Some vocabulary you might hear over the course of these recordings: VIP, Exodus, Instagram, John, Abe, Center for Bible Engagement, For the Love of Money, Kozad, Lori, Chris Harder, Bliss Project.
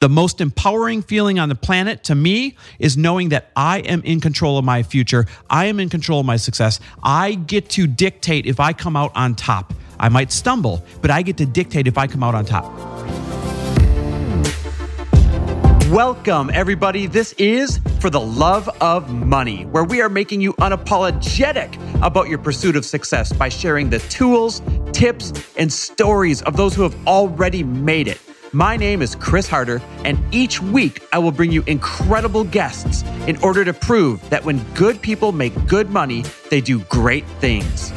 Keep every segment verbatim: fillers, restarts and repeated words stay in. The most empowering feeling on the planet to me is knowing that I am in control of my future. I am in control of my success. I get to dictate if I come out on top. I might stumble, but I get to dictate if I come out on top. Welcome, everybody. This is For the Love of Money, where we are making you unapologetic about your pursuit of success by sharing the tools, tips, and stories of those who have already made it. My name is Chris Harder, and each week I will bring you incredible guests in order to prove that when good people make good money, they do great things.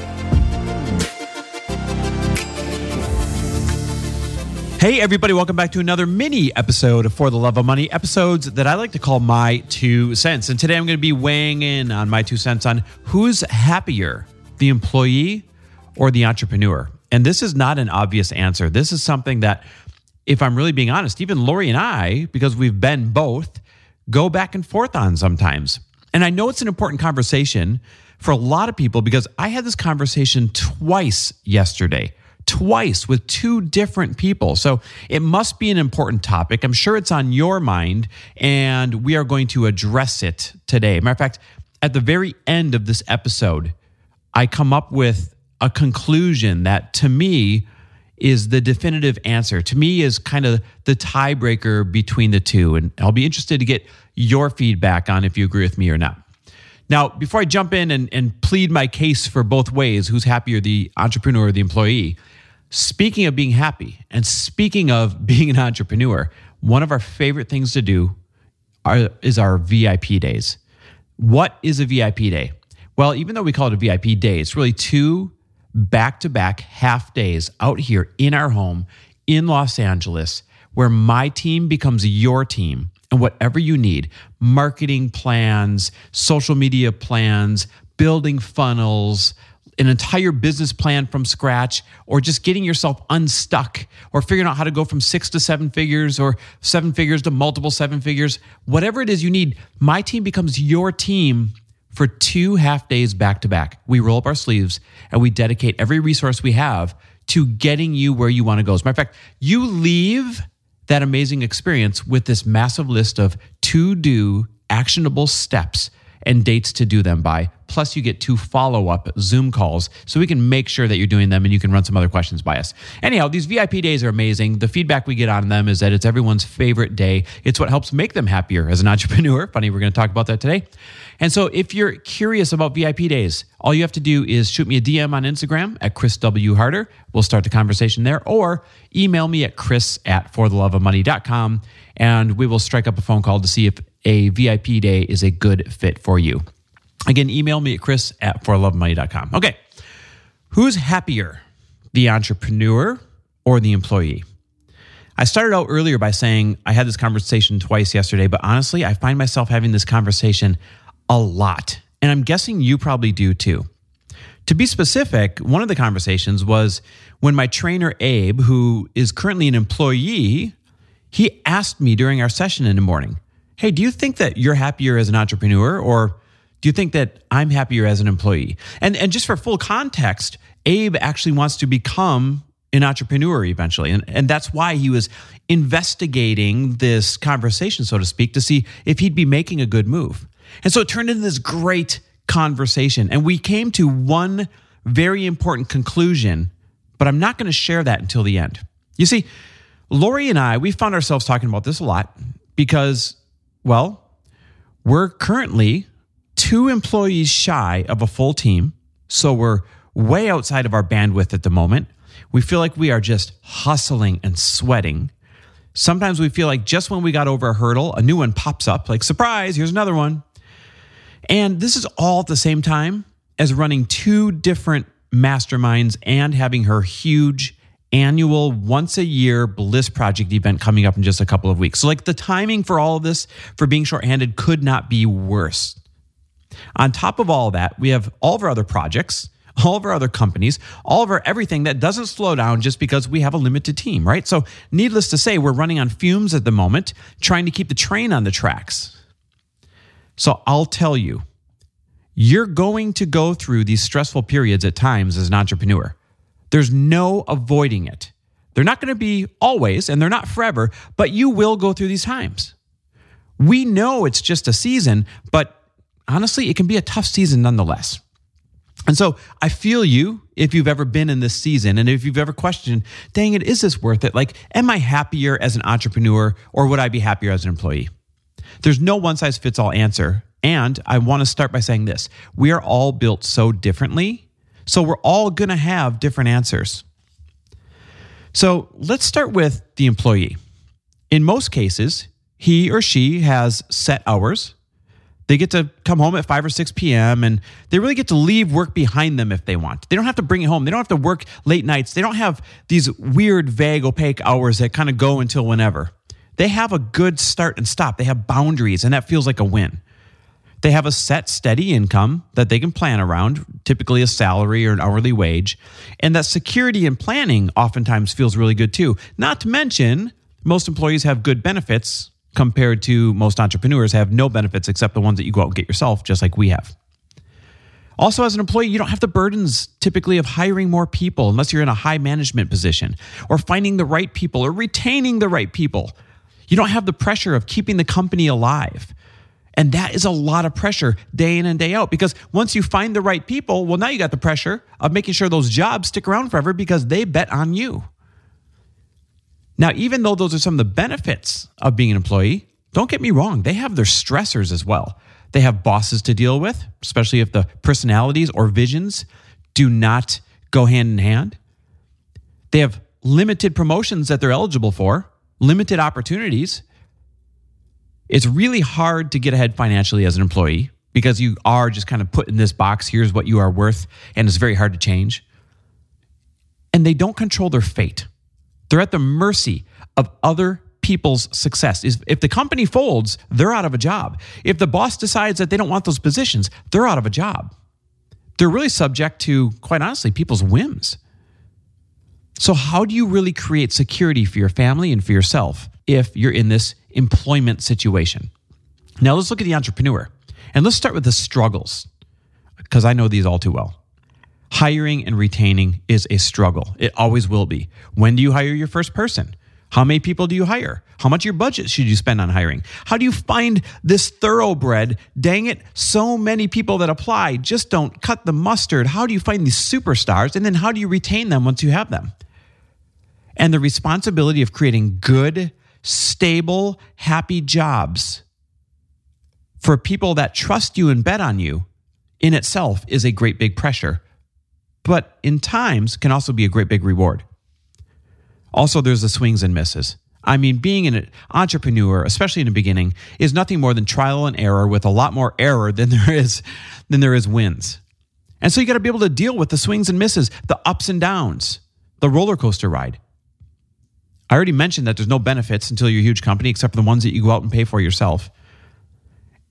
Hey everybody, welcome back to another mini episode of For the Love of Money, episodes that I like to call My Two Cents. And today I'm going to be weighing in on my two cents on who's happier, the employee or the entrepreneur. And this is not an obvious answer. This is something that, if I'm really being honest, even Lori and I, because we've been both, go back and forth on sometimes. And I know it's an important conversation for a lot of people because I had this conversation twice yesterday. Twice with two different people. So it must be an important topic. I'm sure it's on your mind, and we are going to address it today. Matter of fact, at the very end of this episode, I come up with a conclusion that to me is the definitive answer. To me is kind of the tiebreaker between the two. And I'll be interested to get your feedback on if you agree with me or not. Now, before I jump in and, and plead my case for both ways, who's happier, the entrepreneur or the employee? Speaking of being happy and speaking of being an entrepreneur, one of our favorite things to do are, is our V I P days. What is a V I P day? Well, even though we call it a V I P day, it's really two back-to-back half days out here in our home in Los Angeles where my team becomes your team. And whatever you need, marketing plans, social media plans, building funnels, an entire business plan from scratch, or just getting yourself unstuck or figuring out how to go from six to seven figures or seven figures to multiple seven figures, whatever it is you need, my team becomes your team for two half days back to back. We roll up our sleeves and we dedicate every resource we have to getting you where you want to go. As a matter of fact, you leave that amazing experience with this massive list of to-do actionable steps and dates to do them by. Plus, you get two follow-up Zoom calls so we can make sure that you're doing them and you can run some other questions by us. Anyhow, these V I P days are amazing. The feedback we get on them is that it's everyone's favorite day. It's what helps make them happier as an entrepreneur. Funny, we're going to talk about that today. And so if you're curious about V I P days, all you have to do is shoot me a D M on Instagram at Chris W. Harder. We'll start the conversation there, or email me at Chris at For The Love Of Money dot com, and we will strike up a phone call to see if a V I P day is a good fit for you. Again, email me at Chris at For The Love Of Money dot com. Okay. Who's happier, the entrepreneur or the employee? I started out earlier by saying I had this conversation twice yesterday, but honestly, I find myself having this conversation a lot. And I'm guessing you probably do too. To be specific, one of the conversations was when my trainer, Abe, who is currently an employee, he asked me during our session in the morning, hey, do you think that you're happier as an entrepreneur, or do you think that I'm happier as an employee? And and just for full context, Abe actually wants to become an entrepreneur eventually. And, and that's why he was investigating this conversation, so to speak, to see if he'd be making a good move. And so it turned into this great conversation. And we came to one very important conclusion, but I'm not going to share that until the end. You see, Lori and I, we found ourselves talking about this a lot because, well, we're currently two employees shy of a full team, so we're way outside of our bandwidth at the moment. We feel like we are just hustling and sweating. Sometimes we feel like just when we got over a hurdle, a new one pops up, like, surprise, here's another one. And this is all at the same time as running two different masterminds and having her huge annual once a year Bliss Project event coming up in just a couple of weeks. So like the timing for all of this for being shorthanded could not be worse. On top of all that, we have all of our other projects, all of our other companies, all of our everything that doesn't slow down just because we have a limited team, right? So needless to say, we're running on fumes at the moment, trying to keep the train on the tracks. So I'll tell you, you're going to go through these stressful periods at times as an entrepreneur. There's no avoiding it. They're not going to be always, and they're not forever, but you will go through these times. We know it's just a season, but honestly, it can be a tough season nonetheless. And so I feel you if you've ever been in this season, and if you've ever questioned, dang it, is this worth it? Like, am I happier as an entrepreneur, or would I be happier as an employee? There's no one-size-fits-all answer. And I want to start by saying this. We are all built so differently, so we're all going to have different answers. So let's start with the employee. In most cases, he or she has set hours. They get to come home at five or six p.m. and they really get to leave work behind them if they want. They don't have to bring it home. They don't have to work late nights. They don't have these weird, vague, opaque hours that kind of go until whenever. They have a good start and stop. They have boundaries, and that feels like a win. They have a set, steady income that they can plan around, typically a salary or an hourly wage. And that security and planning oftentimes feels really good too. Not to mention, most employees have good benefits compared to most entrepreneurs have no benefits except the ones that you go out and get yourself, just like we have. Also, as an employee, you don't have the burdens typically of hiring more people unless you're in a high management position, or finding the right people, or retaining the right people. You don't have the pressure of keeping the company alive. And that is a lot of pressure day in and day out, because once you find the right people, well, now you got the pressure of making sure those jobs stick around forever because they bet on you. Now, even though those are some of the benefits of being an employee, don't get me wrong, they have their stressors as well. They have bosses to deal with, especially if the personalities or visions do not go hand in hand. They have limited promotions that they're eligible for, limited opportunities. It's really hard to get ahead financially as an employee because you are just kind of put in this box. Here's what you are worth, and it's very hard to change. And they don't control their fate. They're at the mercy of other people's success. If the company folds, they're out of a job. If the boss decides that they don't want those positions, they're out of a job. They're really subject to, quite honestly, people's whims. So how do you really create security for your family and for yourself if you're in this employment situation? Now let's look at the entrepreneur, and let's start with the struggles, because I know these all too well. Hiring and retaining is a struggle. It always will be. When do you hire your first person? How many people do you hire? How much of your budget should you spend on hiring? How do you find this thoroughbred? Dang it, so many people that apply just don't cut the mustard. How do you find these superstars? And then how do you retain them once you have them? And the responsibility of creating good, stable, happy jobs for people that trust you and bet on you in itself is a great big pressure, but in times can also be a great big reward. Also, there's the swings and misses. I mean, being an entrepreneur, especially in the beginning, is nothing more than trial and error, with a lot more error than there is than there is wins. And so you got to be able to deal with the swings and misses, the ups and downs, the roller coaster ride. I already mentioned that there's no benefits until you're a huge company, except for the ones that you go out and pay for yourself.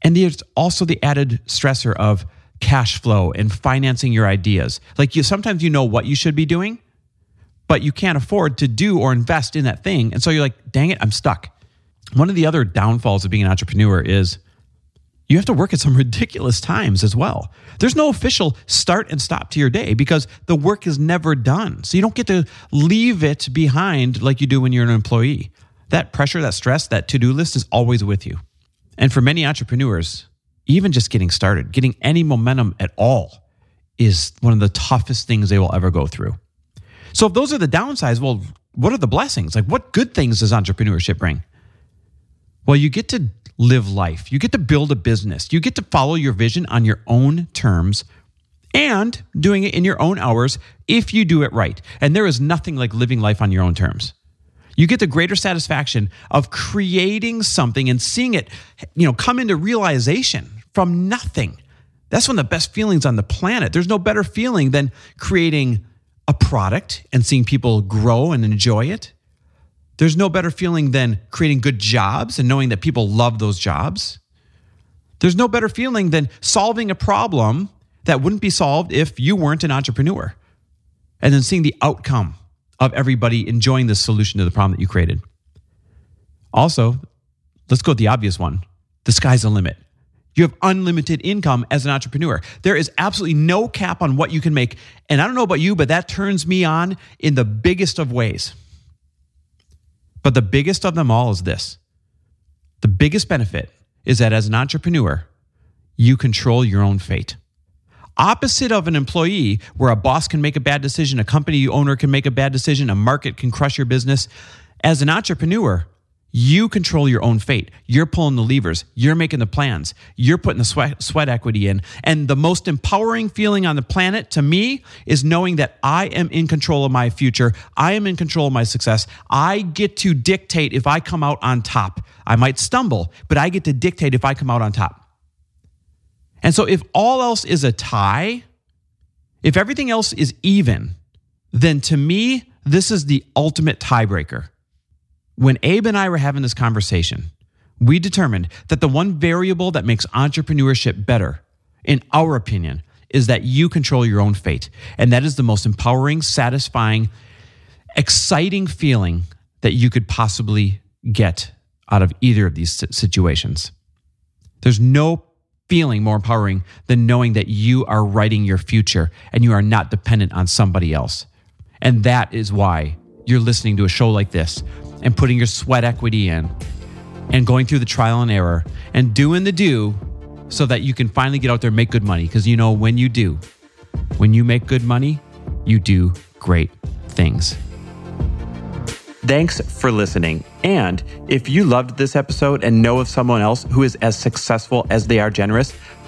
And there's also the added stressor of cash flow and financing your ideas. Like, you, sometimes you know what you should be doing, but you can't afford to do or invest in that thing. And so you're like, dang it, I'm stuck. One of the other downfalls of being an entrepreneur is you have to work at some ridiculous times as well. There's no official start and stop to your day because the work is never done. So you don't get to leave it behind like you do when you're an employee. That pressure, that stress, that to-do list is always with you. And for many entrepreneurs, even just getting started, getting any momentum at all is one of the toughest things they will ever go through. So if those are the downsides, well, what are the blessings? Like, what good things does entrepreneurship bring? Well, you get to live life. You get to build a business. You get to follow your vision on your own terms and doing it in your own hours if you do it right. And there is nothing like living life on your own terms. You get the greater satisfaction of creating something and seeing it, you know, come into realization from nothing. That's one of the best feelings on the planet. There's no better feeling than creating a product and seeing people grow and enjoy it. There's no better feeling than creating good jobs and knowing that people love those jobs. There's no better feeling than solving a problem that wouldn't be solved if you weren't an entrepreneur, and then seeing the outcome of everybody enjoying the solution to the problem that you created. Also, let's go with the obvious one. The sky's the limit. You have unlimited income as an entrepreneur. There is absolutely no cap on what you can make. And I don't know about you, but that turns me on in the biggest of ways. But the biggest of them all is this. The biggest benefit is that as an entrepreneur, you control your own fate. Opposite of an employee, where a boss can make a bad decision, a company owner can make a bad decision, a market can crush your business. As an entrepreneur, you control your own fate. You're pulling the levers. You're making the plans. You're putting the sweat, sweat equity in. And the most empowering feeling on the planet to me is knowing that I am in control of my future. I am in control of my success. I get to dictate if I come out on top. I might stumble, but I get to dictate if I come out on top. And so if all else is a tie, if everything else is even, then to me, this is the ultimate tiebreaker. When Abe and I were having this conversation, we determined that the one variable that makes entrepreneurship better, in our opinion, is that you control your own fate. And that is the most empowering, satisfying, exciting feeling that you could possibly get out of either of these situations. There's no feeling more empowering than knowing that you are writing your future and you are not dependent on somebody else. And that is why you're listening to a show like this and putting your sweat equity in and going through the trial and error and doing the do so that you can finally get out there and make good money. Because you know, when you do, when you make good money, you do great things. Thanks for listening. And if you loved this episode and know of someone else who is as successful as they are generous,